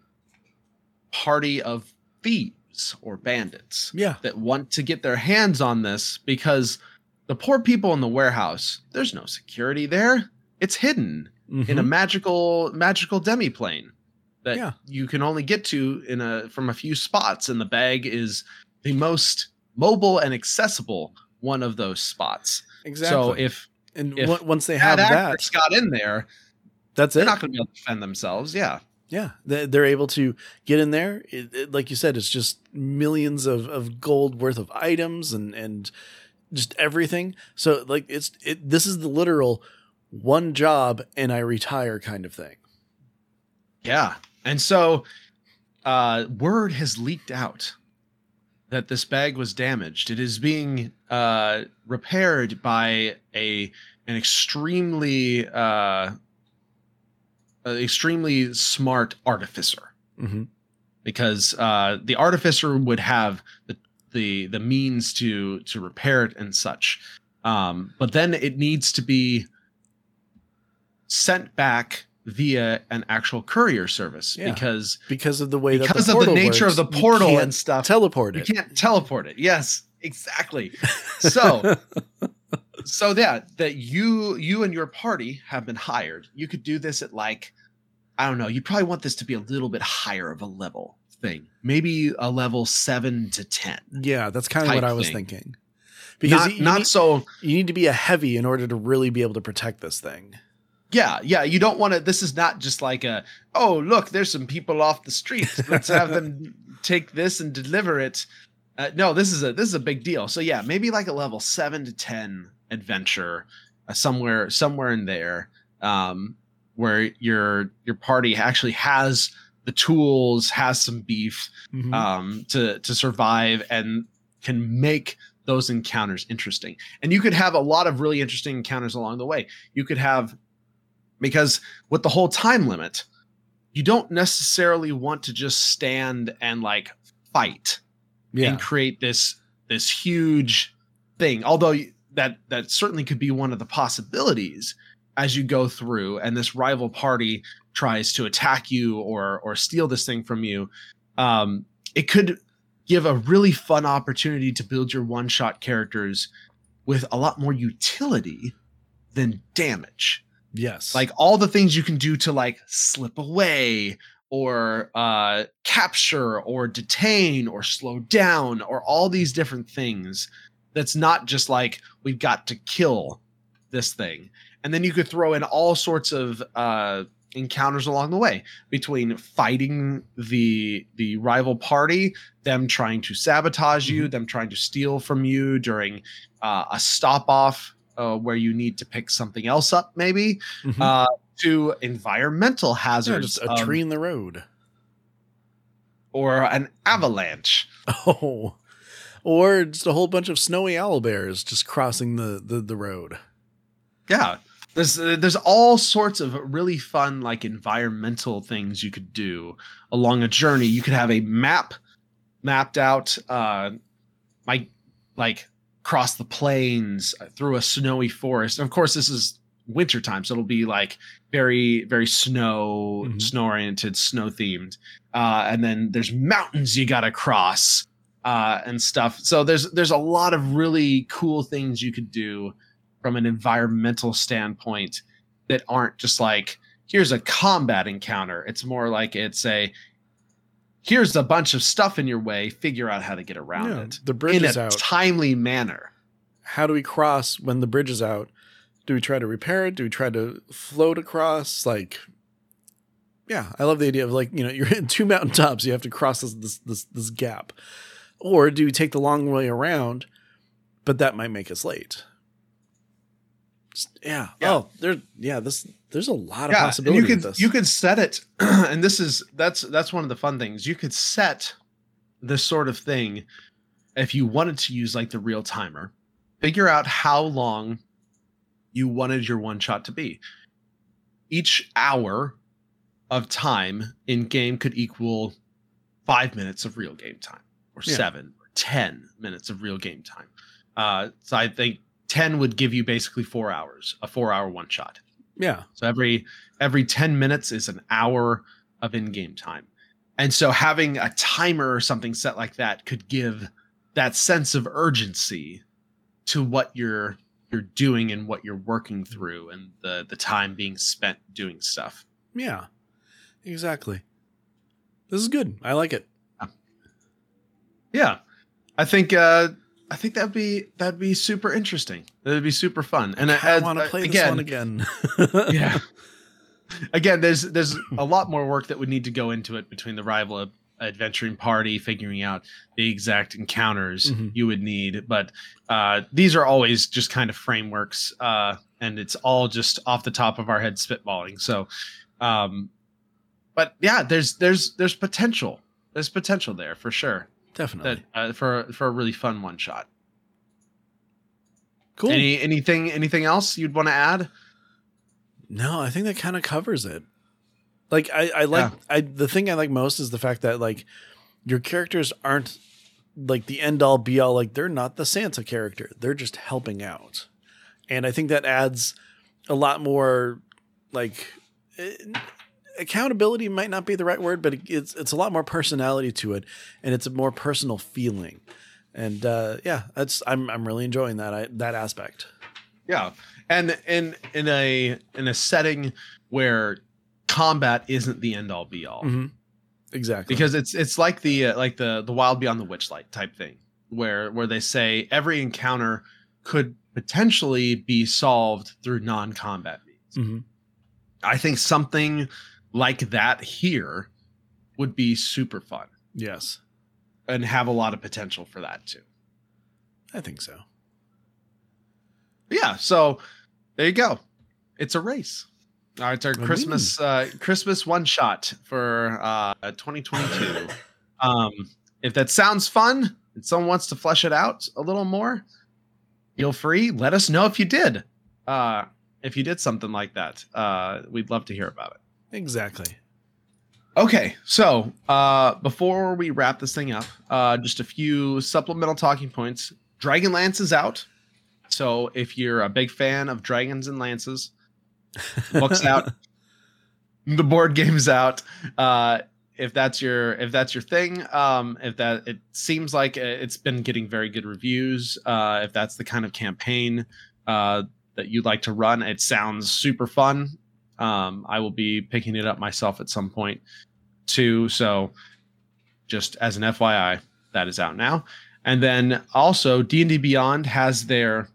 party of thieves or bandits yeah. that want to get their hands on this, because the poor people in the warehouse, there's no security there. It's hidden mm-hmm. in a magical magical demiplane that yeah. you can only get to in a from a few spots, and the bag is the most mobile and accessible one of those spots. Exactly. So if and if once they have that, got in there. That's it. They're not going to be able to defend themselves. Yeah. Yeah. They're able to get in there. It, it, like you said, it's just millions of, of gold worth of items and, and just everything. So like it's, it, this is the literal one job and I retire kind of thing. Yeah. And so uh, word has leaked out that this bag was damaged. It is being uh, repaired by a, an extremely, uh, extremely smart artificer mm-hmm. because uh, the artificer would have the, the, the means to, to repair it and such. Um, but then it needs to be sent back via an actual courier service yeah. because, because of the way, because that the of the nature works, of the portal and stuff, teleport it. You can't teleport it. Yes, exactly. So, so that, that you, you and your party have been hired. You could do this at like, I don't know. You probably want this to be a little bit higher of a level thing, maybe a level seven to ten. Yeah, that's kind of what I was thing. thinking. Because not, you, not you need, so you need to be a heavy in order to really be able to protect this thing. Yeah, yeah. You don't want to. This is not just like a oh look, there's some people off the street. Let's have them take this and deliver it. Uh, no, this is a this is a big deal. So yeah, maybe like a level seven to ten adventure, uh, somewhere somewhere in there. Um, where your your party actually has the tools, has some beef mm-hmm. um, to to survive and can make those encounters interesting. And you could have a lot of really interesting encounters along the way. You could have, because with the whole time limit, you don't necessarily want to just stand and like fight yeah. and create this this huge thing. Although that that certainly could be one of the possibilities as you go through and this rival party tries to attack you or or steal this thing from you, um, it could give a really fun opportunity to build your one-shot characters with a lot more utility than damage. Yes. Like all the things you can do to like slip away or uh, capture or detain or slow down or all these different things. That's not just like, we've got to kill this thing. And then you could throw in all sorts of uh, encounters along the way between fighting the the rival party, them trying to sabotage you, mm-hmm. them trying to steal from you during uh, a stop off uh, where you need to pick something else up, maybe mm-hmm. uh, to environmental hazards, yeah, just a tree um, in the road, or an avalanche. Oh, or just a whole bunch of snowy owlbears just crossing the the, the road. Yeah. There's there's all sorts of really fun, like, environmental things you could do along a journey. You could have a map mapped out, uh, like, like across the plains, through a snowy forest. And of course, this is wintertime, so it'll be, like, very, very snow, mm-hmm. snow-oriented, snow-themed. Uh, and then there's mountains you gotta cross uh, and stuff. So there's there's a lot of really cool things you could do from an environmental standpoint that aren't just like, here's a combat encounter. It's more like it's a, here's a bunch of stuff in your way, figure out how to get around yeah, it the bridge in is a out. timely manner. How do we cross when the bridge is out? Do we try to repair it? Do we try to float across? Like, yeah, I love the idea of, like, you know, you're in two mountaintops, you have to cross this, this, this, this gap, or do we take the long way around, but that might make us late. Yeah. yeah. Oh, there. Yeah. This. There's a lot of yeah, possibilities. You could with this. you could set it, and this is that's that's one of the fun things. You could set this sort of thing if you wanted to use, like, the real timer. Figure out how long you wanted your one shot to be. Each hour of time in game could equal five minutes of real game time, or yeah. seven, or ten minutes of real game time. Uh, so I think ten would give you basically four hours, a four hour one shot. Yeah. So every, every ten minutes is an hour of in-game time. And so having a timer or something set like that could give that sense of urgency to what you're, you're doing and what you're working through, and the, the time being spent doing stuff. Yeah, exactly. This is good. I like it. Yeah. yeah. I think, uh, I think that'd be that'd be super interesting. That'd be super fun. And I want to play again, this one again. yeah. Again, there's there's a lot more work that would need to go into it between the rival adventuring party, figuring out the exact encounters mm-hmm. you would need. But uh, these are always just kind of frameworks, uh, and it's all just off the top of our head spitballing. So, um, but yeah, there's there's there's potential. There's potential there for sure. Definitely that, uh, for for a really fun one shot. Cool. Any anything anything else you'd want to add? No, I think that kind of covers it. Like I, I like yeah. I the thing I like most is the fact that, like, your characters aren't, like, the end all be all. Like, they're not the Santa character. They're just helping out, and I think that adds a lot more, like. It, accountability might not be the right word, but it's it's a lot more personality to it, and it's a more personal feeling. And uh, yeah, that's I'm I'm really enjoying that I, that aspect. Yeah, and in in a in a setting where combat isn't the end all be all, mm-hmm. exactly, because it's it's like the uh, like the the Wild Beyond the Witchlight type thing, where where they say every encounter could potentially be solved through non-combat means. Mm-hmm. I think something like that here would be super fun. Yes. And have a lot of potential for that too. I think so. Yeah. So there you go. It's a race. All right. It's our I Christmas, uh, Christmas one shot for uh, twenty twenty-two. um, if that sounds fun and someone wants to flesh it out a little more, feel free. Let us know if you did. Uh, if you did something like that, uh, we'd love to hear about it. Exactly. Okay, so uh, before we wrap this thing up, uh, just a few supplemental talking points. Dragonlance is out. So if you're a big fan of dragons and lances, book's out. The board game's out. Uh, if that's your if that's your thing, um, if that it seems like it's been getting very good reviews. Uh, if that's the kind of campaign uh, that you'd like to run, it sounds super fun. Um, I will be picking it up myself at some point too. So just as an F Y I, that is out now. And then also D and D Beyond has their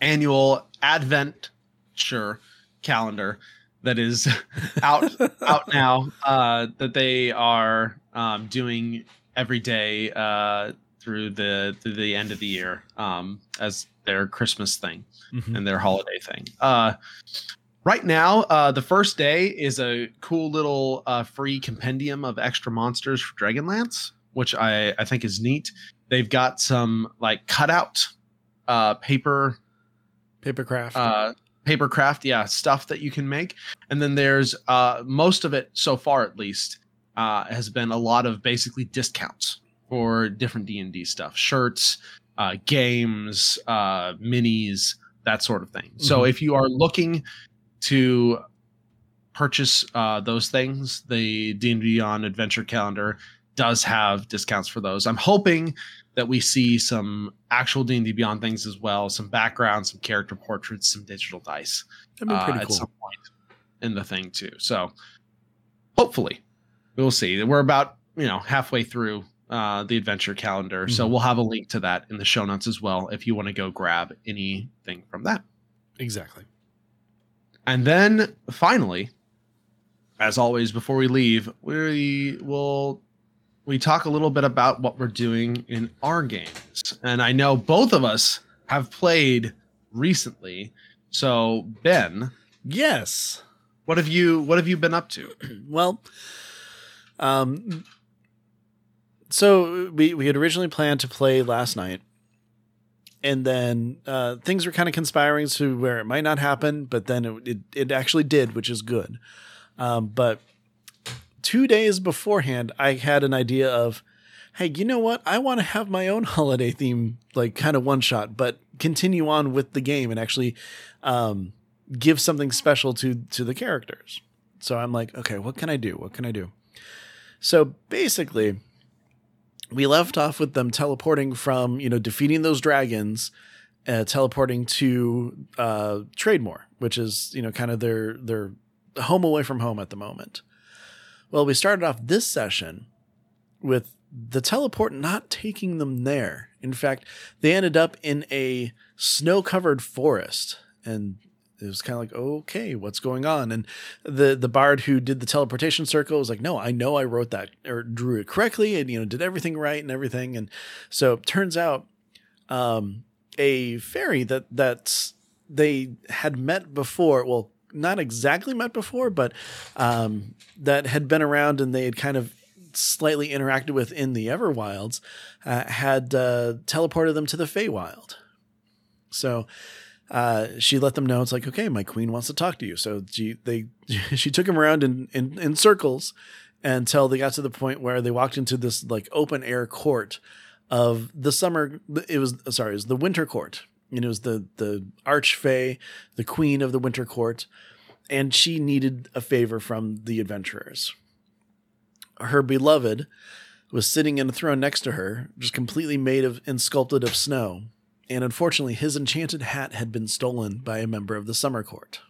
annual adventure calendar that is out, out now, uh, that they are, um, doing every day, uh, through the, through the end of the year, um, as their Christmas thing mm-hmm. and their holiday thing. Uh, Right now, uh, the first day is a cool little uh, free compendium of extra monsters for Dragonlance, which I, I think is neat. They've got some, like, cutout uh, paper. Papercraft. Uh, paper craft, yeah, stuff that you can make. And then there's uh, most of it so far, at least, uh, has been a lot of basically discounts for different D and D stuff, shirts, uh, games, uh, minis, that sort of thing. Mm-hmm. So if you are looking to purchase uh, those things, the D and D Beyond Adventure Calendar does have discounts for those. I'm hoping that we see some actual D and D Beyond things as well, some backgrounds, some character portraits, some digital dice. That'd be pretty uh, cool. At some point in the thing too. So hopefully we'll see. We're about, you know, halfway through uh, the adventure calendar. Mm-hmm. So we'll have a link to that in the show notes as well, if you want to go grab anything from that. Exactly. And then finally, as always, before we leave, we will we talk a little bit about what we're doing in our games. And I know both of us have played recently. So, Ben, yes. What have you what have you been up to? Well, um so we we had originally planned to play last night. And then uh, things were kind of conspiring to where it might not happen, but then it it, it actually did, which is good. Um, but two days beforehand, I had an idea of, hey, you know what? I want to have my own holiday theme, like kind of one shot, but continue on with the game and actually um, give something special to, to the characters. So I'm like, okay, what can I do? What can I do? So basically, we left off with them teleporting from, you know, defeating those dragons, uh, teleporting to uh, Trademore, which is, you know, kind of their their home away from home at the moment. Well, we started off this session with the teleport not taking them there. In fact, they ended up in a snow-covered forest, and it was kind of like, okay, what's going on? And the the bard who did the teleportation circle was like, no, I know I wrote that or drew it correctly, and, you know, did everything right and everything. And so it turns out um, a fairy that that's they had met before, well, not exactly met before, but um, that had been around and they had kind of slightly interacted with in the Everwilds, uh, had uh, teleported them to the Feywild. So uh, she let them know, it's like, okay, my queen wants to talk to you. So she, they, she took them around in, in, in circles until they got to the point where they walked into this like open air court of the summer. It was, sorry, it was the winter court. And it was the, the Archfey, the queen of the winter court. And she needed a favor from the adventurers. Her beloved was sitting in a throne next to her, just completely made of and sculpted of snow. And unfortunately, his enchanted hat had been stolen by a member of the summer court.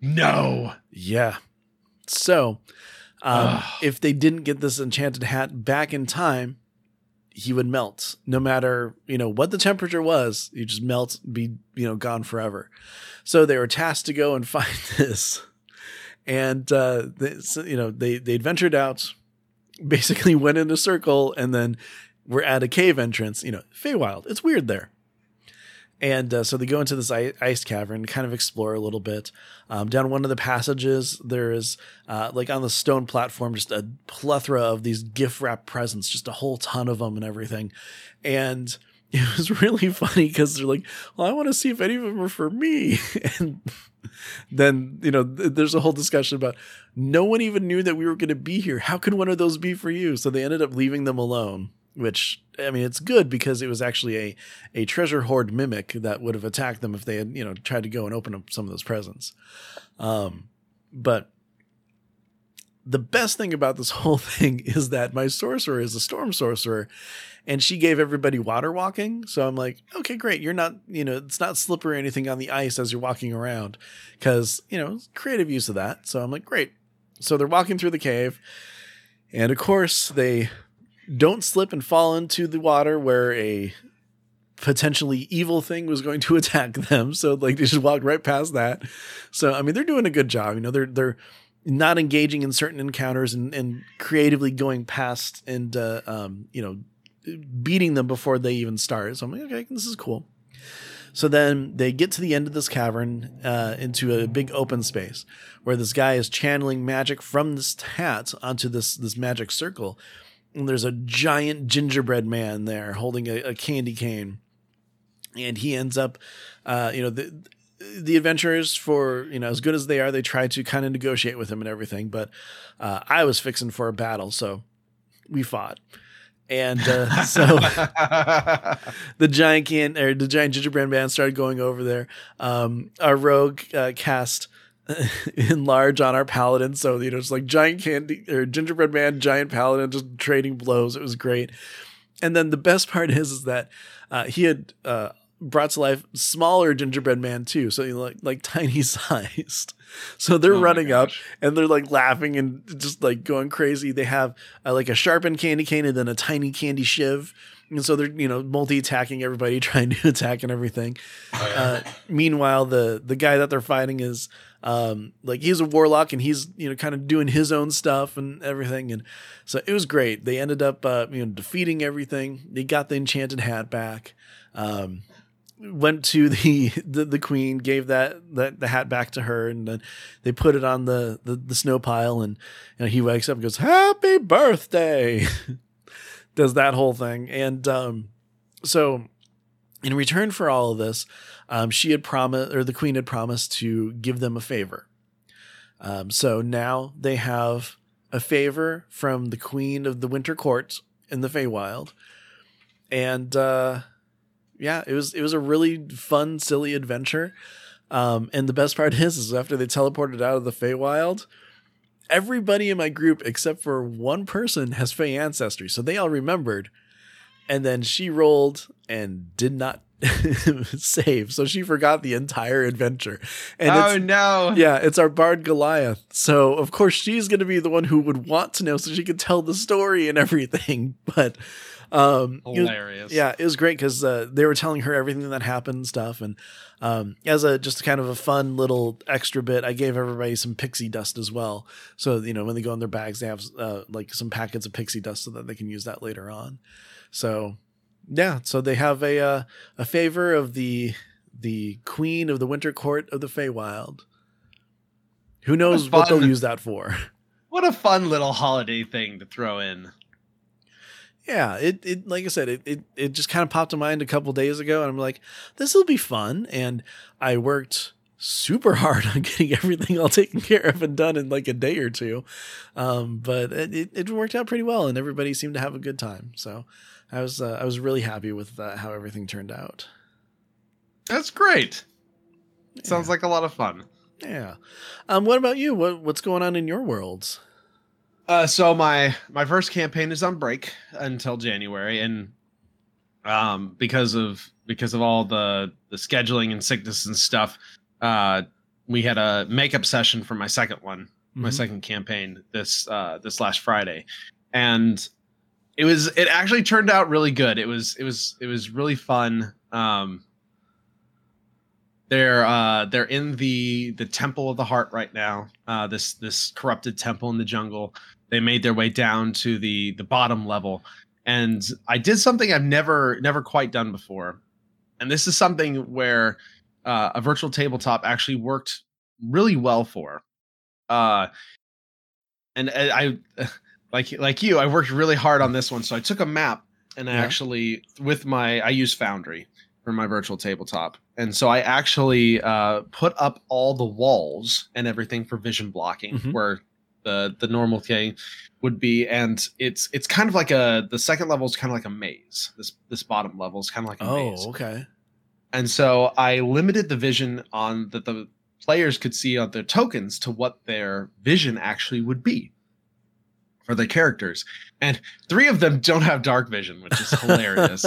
No. Yeah. So um, if they didn't get this enchanted hat back in time, he would melt no matter, you know, what the temperature was. You just melt, be, you know, gone forever. So they were tasked to go and find this. And, uh, they, so, you know, they, they ventured out, basically went in a circle, and then were at a cave entrance, you know, Feywild. It's weird there. And uh, so they go into this ice cavern, kind of explore a little bit. Um, down one of the passages, there is, uh, like on the stone platform, just a plethora of these gift-wrapped presents, just a whole ton of them and everything. And it was really funny because they're like, well, I want to see if any of them are for me. And then, you know, th- there's a whole discussion about no one even knew that we were going to be here. How could one of those be for you? So they ended up leaving them alone. Which, I mean, it's good because it was actually a, a treasure hoard mimic that would have attacked them if they had, you know, tried to go and open up some of those presents. Um, but the best thing about this whole thing is that my sorcerer is a storm sorcerer, and she gave everybody water walking. So I'm like, okay, great. You're not, you know, it's not slippery or anything on the ice as you're walking around because, you know, creative use of that. So I'm like, great. So they're walking through the cave, and of course they don't slip and fall into the water where a potentially evil thing was going to attack them. So like they just walked right past that. So, I mean, they're doing a good job. You know, they're, they're not engaging in certain encounters and, and creatively going past and, uh, um, you know, beating them before they even start. So I'm like, okay, this is cool. So then they get to the end of this cavern uh, into a big open space where this guy is channeling magic from this hat onto this, this magic circle. And there's a giant gingerbread man there holding a, a candy cane. And he ends up, uh, you know, the, the adventurers, for, you know, as good as they are, they try to kind of negotiate with him and everything. But uh, I was fixing for a battle, so we fought. And uh, so the giant can or the giant gingerbread man started going over there. Um, our rogue uh, cast enlarge on our paladin, so you know it's like giant candy or gingerbread man, giant paladin, just trading blows. It was great. And then the best part is, is that uh, he had uh, brought to life smaller gingerbread man too, so you know, like like tiny sized. So they're oh running up and they're like laughing and just like going crazy. They have uh, like a sharpened candy cane and then a tiny candy shiv. And so they're, you know, multi-attacking everybody, trying to attack and everything. Oh, yeah. uh, meanwhile, the the guy that they're fighting is um, like, he's a warlock and he's, you know, kind of doing his own stuff and everything. And so it was great. They ended up, uh, you know, defeating everything. They got the enchanted hat back. Um, went to the, the the queen, gave that, that the hat back to her, and then they put it on the the, the snow pile. And you know, he wakes up and goes, "Happy birthday." Does that whole thing. And um, so in return for all of this, um, she had promised, or the queen had promised, to give them a favor. Um, so now they have a favor from the queen of the Winter Court in the Feywild. And uh, yeah, it was, it was a really fun, silly adventure. Um, and the best part is, is after they teleported out of the Feywild, everybody in my group, except for one person, has Fey ancestry. So they all remembered. And then she rolled and did not save. So she forgot the entire adventure. And oh, it's, no. Yeah, it's our bard Goliath. So, of course, she's going to be the one who would want to know so she could tell the story and everything. But um, hilarious. It was, yeah, it was great because uh, they were telling her everything that happened and stuff. And um, as a just kind of a fun little extra bit, I gave everybody some pixie dust as well. So, you know, when they go in their bags, they have uh, like some packets of pixie dust so that they can use that later on. So, yeah, so they have a uh, a favor of the the queen of the Winter Court of the Feywild. Who knows what, what they'll use that for? What a fun little holiday thing to throw in. Yeah, it it like I said, it it, it just kind of popped in mind a couple days ago, and I'm like, this will be fun. And I worked super hard on getting everything all taken care of and done in like a day or two, um, but it, it it worked out pretty well, and everybody seemed to have a good time. So I was uh, I was really happy with uh, how everything turned out. That's great. Yeah. Sounds like a lot of fun. Yeah. Um. What about you? What What's going on in your worlds? Uh. So my my first campaign is on break until January, and um, because of because of all the the scheduling and sickness and stuff, uh, we had a makeup session for my second one, mm-hmm. my second campaign this uh this last Friday, and. It was. It actually turned out really good. It was. It was. It was really fun. Um, they're uh, they're in the the Temple of the Heart right now. Uh, this this corrupted temple in the jungle. They made their way down to the the bottom level, and I did something I've never never quite done before, and this is something where uh, a virtual tabletop actually worked really well for. Uh, and, and I. Like like you, I worked really hard on this one. So I took a map and I yeah. actually, with my, I use Foundry for my virtual tabletop. And so I actually uh, put up all the walls and everything for vision blocking, mm-hmm. where the the normal thing would be. And it's it's kind of like a, the second level is kind of like a maze. This this bottom level is kind of like a oh, maze. Oh, okay. And so I limited the vision on that the players could see on their tokens to what their vision actually would be. Or the characters, and three of them don't have dark vision, which is hilarious.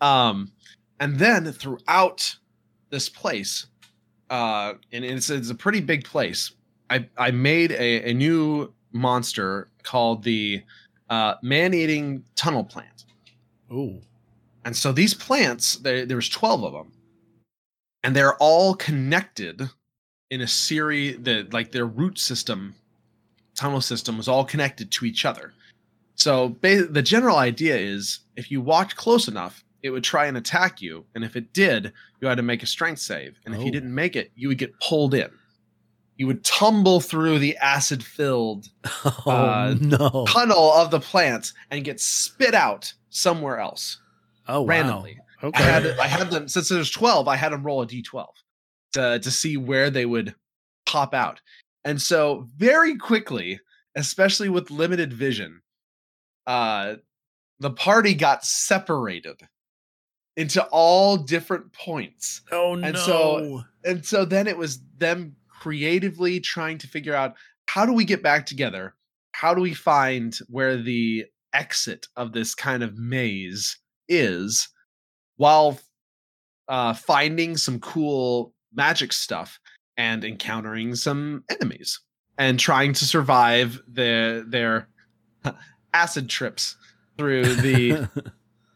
um, and then throughout this place, uh, and it's, it's a pretty big place. I I made a, a new monster called the uh, man-eating tunnel plant. Ooh! And so these plants, there there's twelve of them, and they're all connected in a series that like their root system. Tunnel system was all connected to each other. So ba- the general idea is if you walked close enough, it would try and attack you. And if it did, you had to make a strength save. And oh. if you didn't make it, you would get pulled in. You would tumble through the acid filled oh, uh, no. tunnel of the plants and get spit out somewhere else. Oh, randomly. Wow. Okay. I had, I had them, since there's twelve, I had them roll a D twelve. to, to see where they would pop out. And so very quickly, especially with limited vision, uh, the party got separated into all different points. Oh, no. And so, and so then it was them creatively trying to figure out, how do we get back together? How do we find where the exit of this kind of maze is, while uh, finding some cool magic stuff and encountering some enemies and trying to survive the, their acid trips through the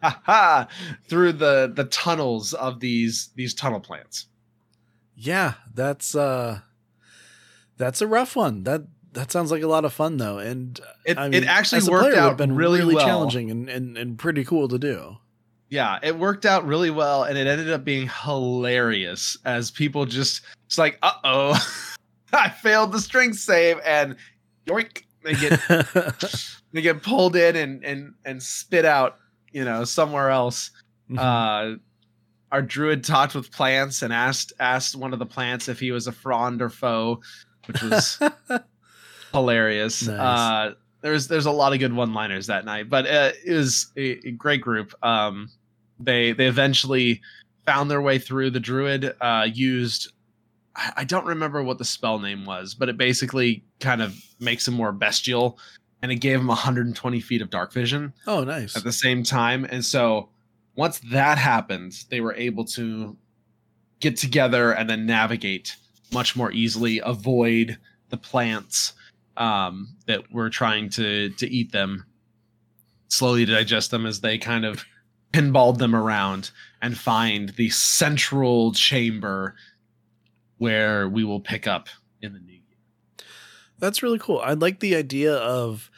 aha, through the, the tunnels of these these tunnel plants. Yeah, that's uh, that's a rough one. That that sounds like a lot of fun though, and it I mean, it actually worked out. Been really, really well. challenging and, and and pretty cool to do. Yeah, it worked out really well, and it ended up being hilarious as people just, it's like, uh-oh, I failed the strength save, and yoink, they get they get pulled in and and and spit out, you know, somewhere else. Mm-hmm. Uh, our druid talked with plants and asked asked one of the plants if he was a frond or foe, which was hilarious. Nice. Uh, there's there's a lot of good one-liners that night, but uh, it was a, a great group. Um, They they eventually found their way through. The druid uh, used, I, I don't remember what the spell name was, but it basically kind of makes him more bestial, and it gave him one hundred twenty feet of dark vision. Oh, nice. At the same time. And so once that happened, they were able to get together and then navigate much more easily, avoid the plants um, that were trying to, to eat them, slowly digest them as they kind of pinballed them around, and find the central chamber where we will pick up in the new year. That's really cool. I like the idea of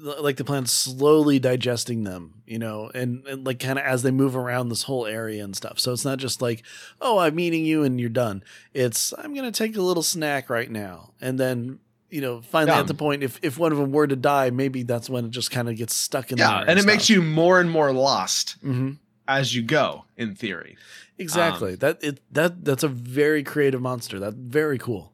like the plants slowly digesting them, you know, and, and like kind of as they move around this whole area and stuff. So it's not just like, oh, I'm eating you and you're done. It's, I'm going to take a little snack right now. And then, you know, finally yeah. at the point, if, if one of them were to die, maybe that's when it just kind of gets stuck in yeah, there. And, and it stuff. makes you more and more lost mm-hmm. as you go, in theory. Exactly. Um, that it that that's a very creative monster. That's very cool.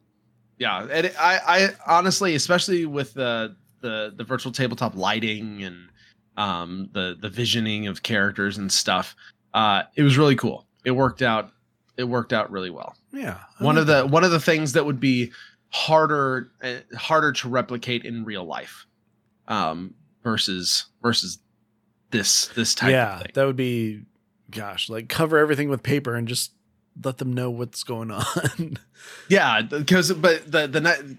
Yeah, and it, I I honestly, especially with the the the virtual tabletop lighting and um the the visioning of characters and stuff, uh, it was really cool. It worked out. It worked out really well. Yeah. I one of the that. one of the things that would be harder uh, harder to replicate in real life um versus versus this this type yeah, of thing. Yeah, that would be, gosh, like cover everything with paper and just let them know what's going on. Yeah, because but the the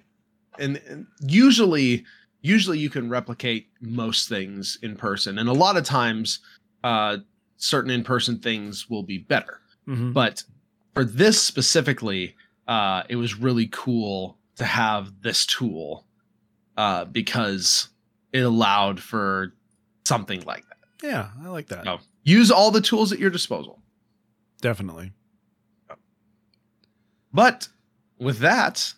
and, and usually usually you can replicate most things in person, and a lot of times uh certain in-person things will be better. Mm-hmm. But for this specifically, uh it was really cool to have this tool uh, because it allowed for something like that. Yeah, I like that. So, use all the tools at your disposal. Definitely. But with that,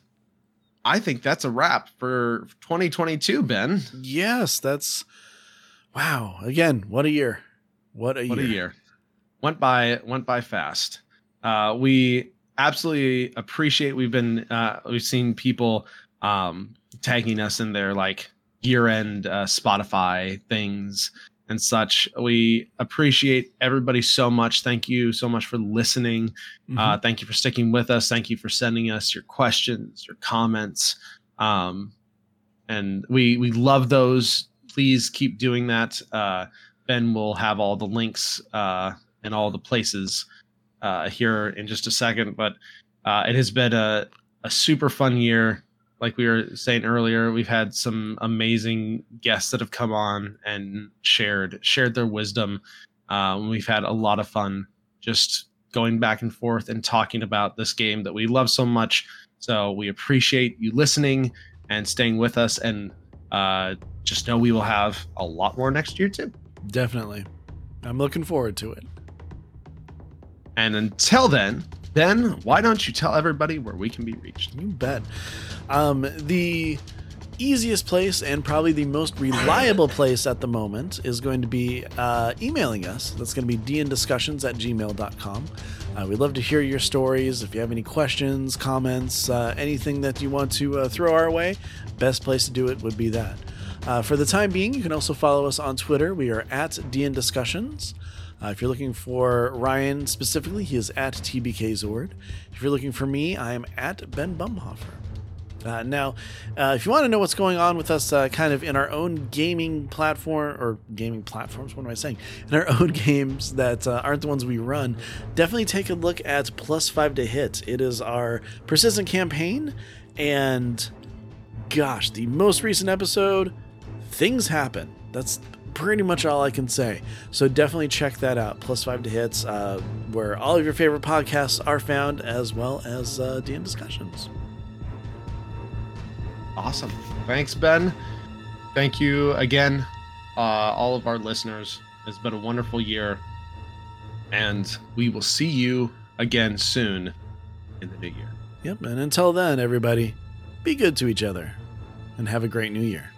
I think that's a wrap for twenty twenty-two, Ben. Yes, that's... Wow. Again, what a year. What a what year. What a year. Went by, went by fast. Uh, we absolutely appreciate... We've been... Uh, we've seen people... Um, tagging us in their like year-end uh, Spotify things and such. We appreciate everybody so much. Thank you so much for listening. Mm-hmm. Uh, thank you for sticking with us. Thank you for sending us your questions, your comments, um, and we we love those. Please keep doing that. Uh, Ben will have all the links uh, and all the places uh, here in just a second. But uh, it has been a a super fun year. Like we were saying earlier, we've had some amazing guests that have come on and shared shared their wisdom. Uh, we've had a lot of fun just going back and forth and talking about this game that we love so much. So we appreciate you listening and staying with us, and uh, just know we will have a lot more next year too. Definitely. I'm looking forward to it. And until then, Ben, why don't you tell everybody where we can be reached? You bet. Um, the easiest place and probably the most reliable place at the moment is going to be uh, emailing us. That's going to be d n discussions at gmail dot com. Uh, we'd love to hear your stories. If you have any questions, comments, uh, anything that you want to uh, throw our way, best place to do it would be that. Uh, for the time being, you can also follow us on Twitter. We are at D N Discussions. Uh, if you're looking for Ryan specifically, he is at T B K Zord. If you're looking for me, I am at Ben Bumhofer. Uh, now, uh, if you want to know what's going on with us uh, kind of in our own gaming platform, or gaming platforms, what am I saying? In our own games that uh, aren't the ones we run, definitely take a look at Plus Five to Hit. It is our persistent campaign, and gosh, the most recent episode, things happen. That's pretty much all I can say. So definitely check that out. Plus Five to Hits, uh, where all of your favorite podcasts are found, as well as uh, D M Discussions. Awesome. Thanks, Ben. Thank you again, uh, all of our listeners. It's been a wonderful year, and we will see you again soon in the new year. Yep, and until then, everybody, be good to each other, and have a great new year.